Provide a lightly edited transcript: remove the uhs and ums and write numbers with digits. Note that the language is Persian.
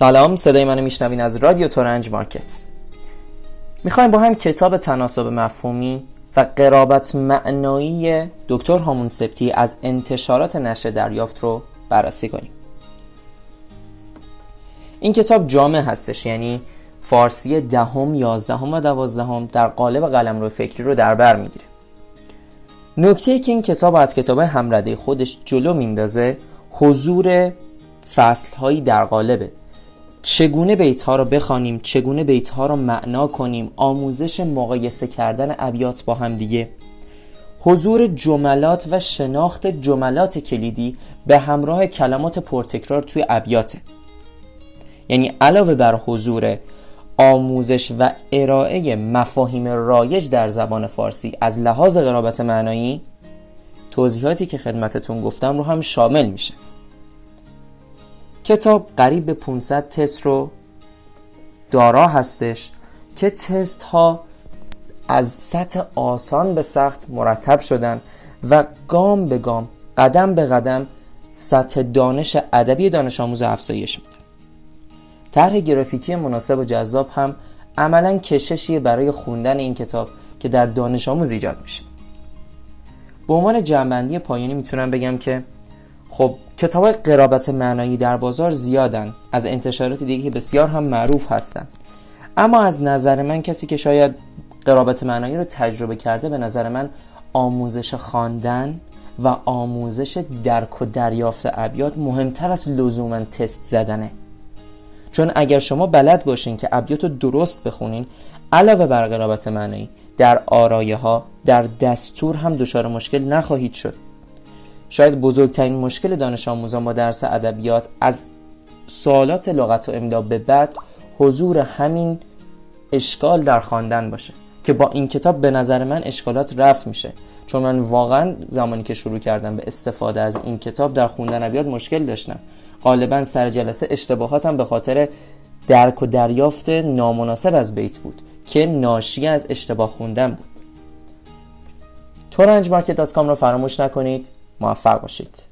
سلام، صدای منو میشنوین از رادیو ترنج مارکت. میخوایم با هم کتاب تناسب مفهومی و قرابت معنایی دکتر هامون سبطی از انتشارات نشر دریافت رو بررسی کنیم. این کتاب جامع هستش، یعنی فارسی دهم، یازدهم و دوازدهم در قالب قلمرو فکری رو در بر میگیره. نکته که این کتاب از کتاب‌های همرده خودش جلو میندازه حضور فصل‌هایی در قالبه. چگونه بیت‌ها رو بخوانیم، چگونه بیت‌ها رو معنا کنیم، آموزش مقایسه کردن ابیات با هم دیگه، حضور جملات و شناخت جملات کلیدی به همراه کلمات پرتکرار توی ابیاته. یعنی علاوه بر حضور آموزش و ارائه مفاهیم رایج در زبان فارسی از لحاظ قرابت معنایی، توضیحاتی که خدمتتون گفتم رو هم شامل میشه. کتاب قریب به 500 تست رو دارا هستش که تست ها از سطح آسان به سخت مرتب شدن و گام به گام، قدم به قدم سطح دانش ادبی دانش آموز افزایش میده. طرح گرافیکی مناسب و جذاب هم عملاً کششی برای خوندن این کتاب که در دانش آموز ایجاد میشه. به عنوان جمع‌بندی پایانی میتونم بگم که خب کتاب‌های قرابت معنایی در بازار زیادن، از انتشارات دیگه که بسیار هم معروف هستن، اما از نظر من کسی که شاید قرابت معنایی رو تجربه کرده، به نظر من آموزش خواندن و آموزش درک و دریافت ابیات مهمتر از لزوماً تست زدنه. چون اگر شما بلد باشین که ابیات رو درست بخونین، علاوه بر قرابت معنایی در آرایه‌ها، در دستور هم دچار مشکل نخواهید شد. شاید بزرگترین مشکل دانش آموزان با درس ادبیات از سوالات لغت و املا به بعد حضور همین اشکال در خواندن باشه که با این کتاب به نظر من اشکالات رفع میشه. چون من واقعا زمانی که شروع کردم به استفاده از این کتاب در خوندن ابیات مشکل داشتم. غالبا سر جلسه اشتباهاتم به خاطر درک و دریافت نامناسب از بیت بود که ناشی از اشتباه خوندن بود. ترنج مارکت.com رو فراموش نکنید. موفق باشید.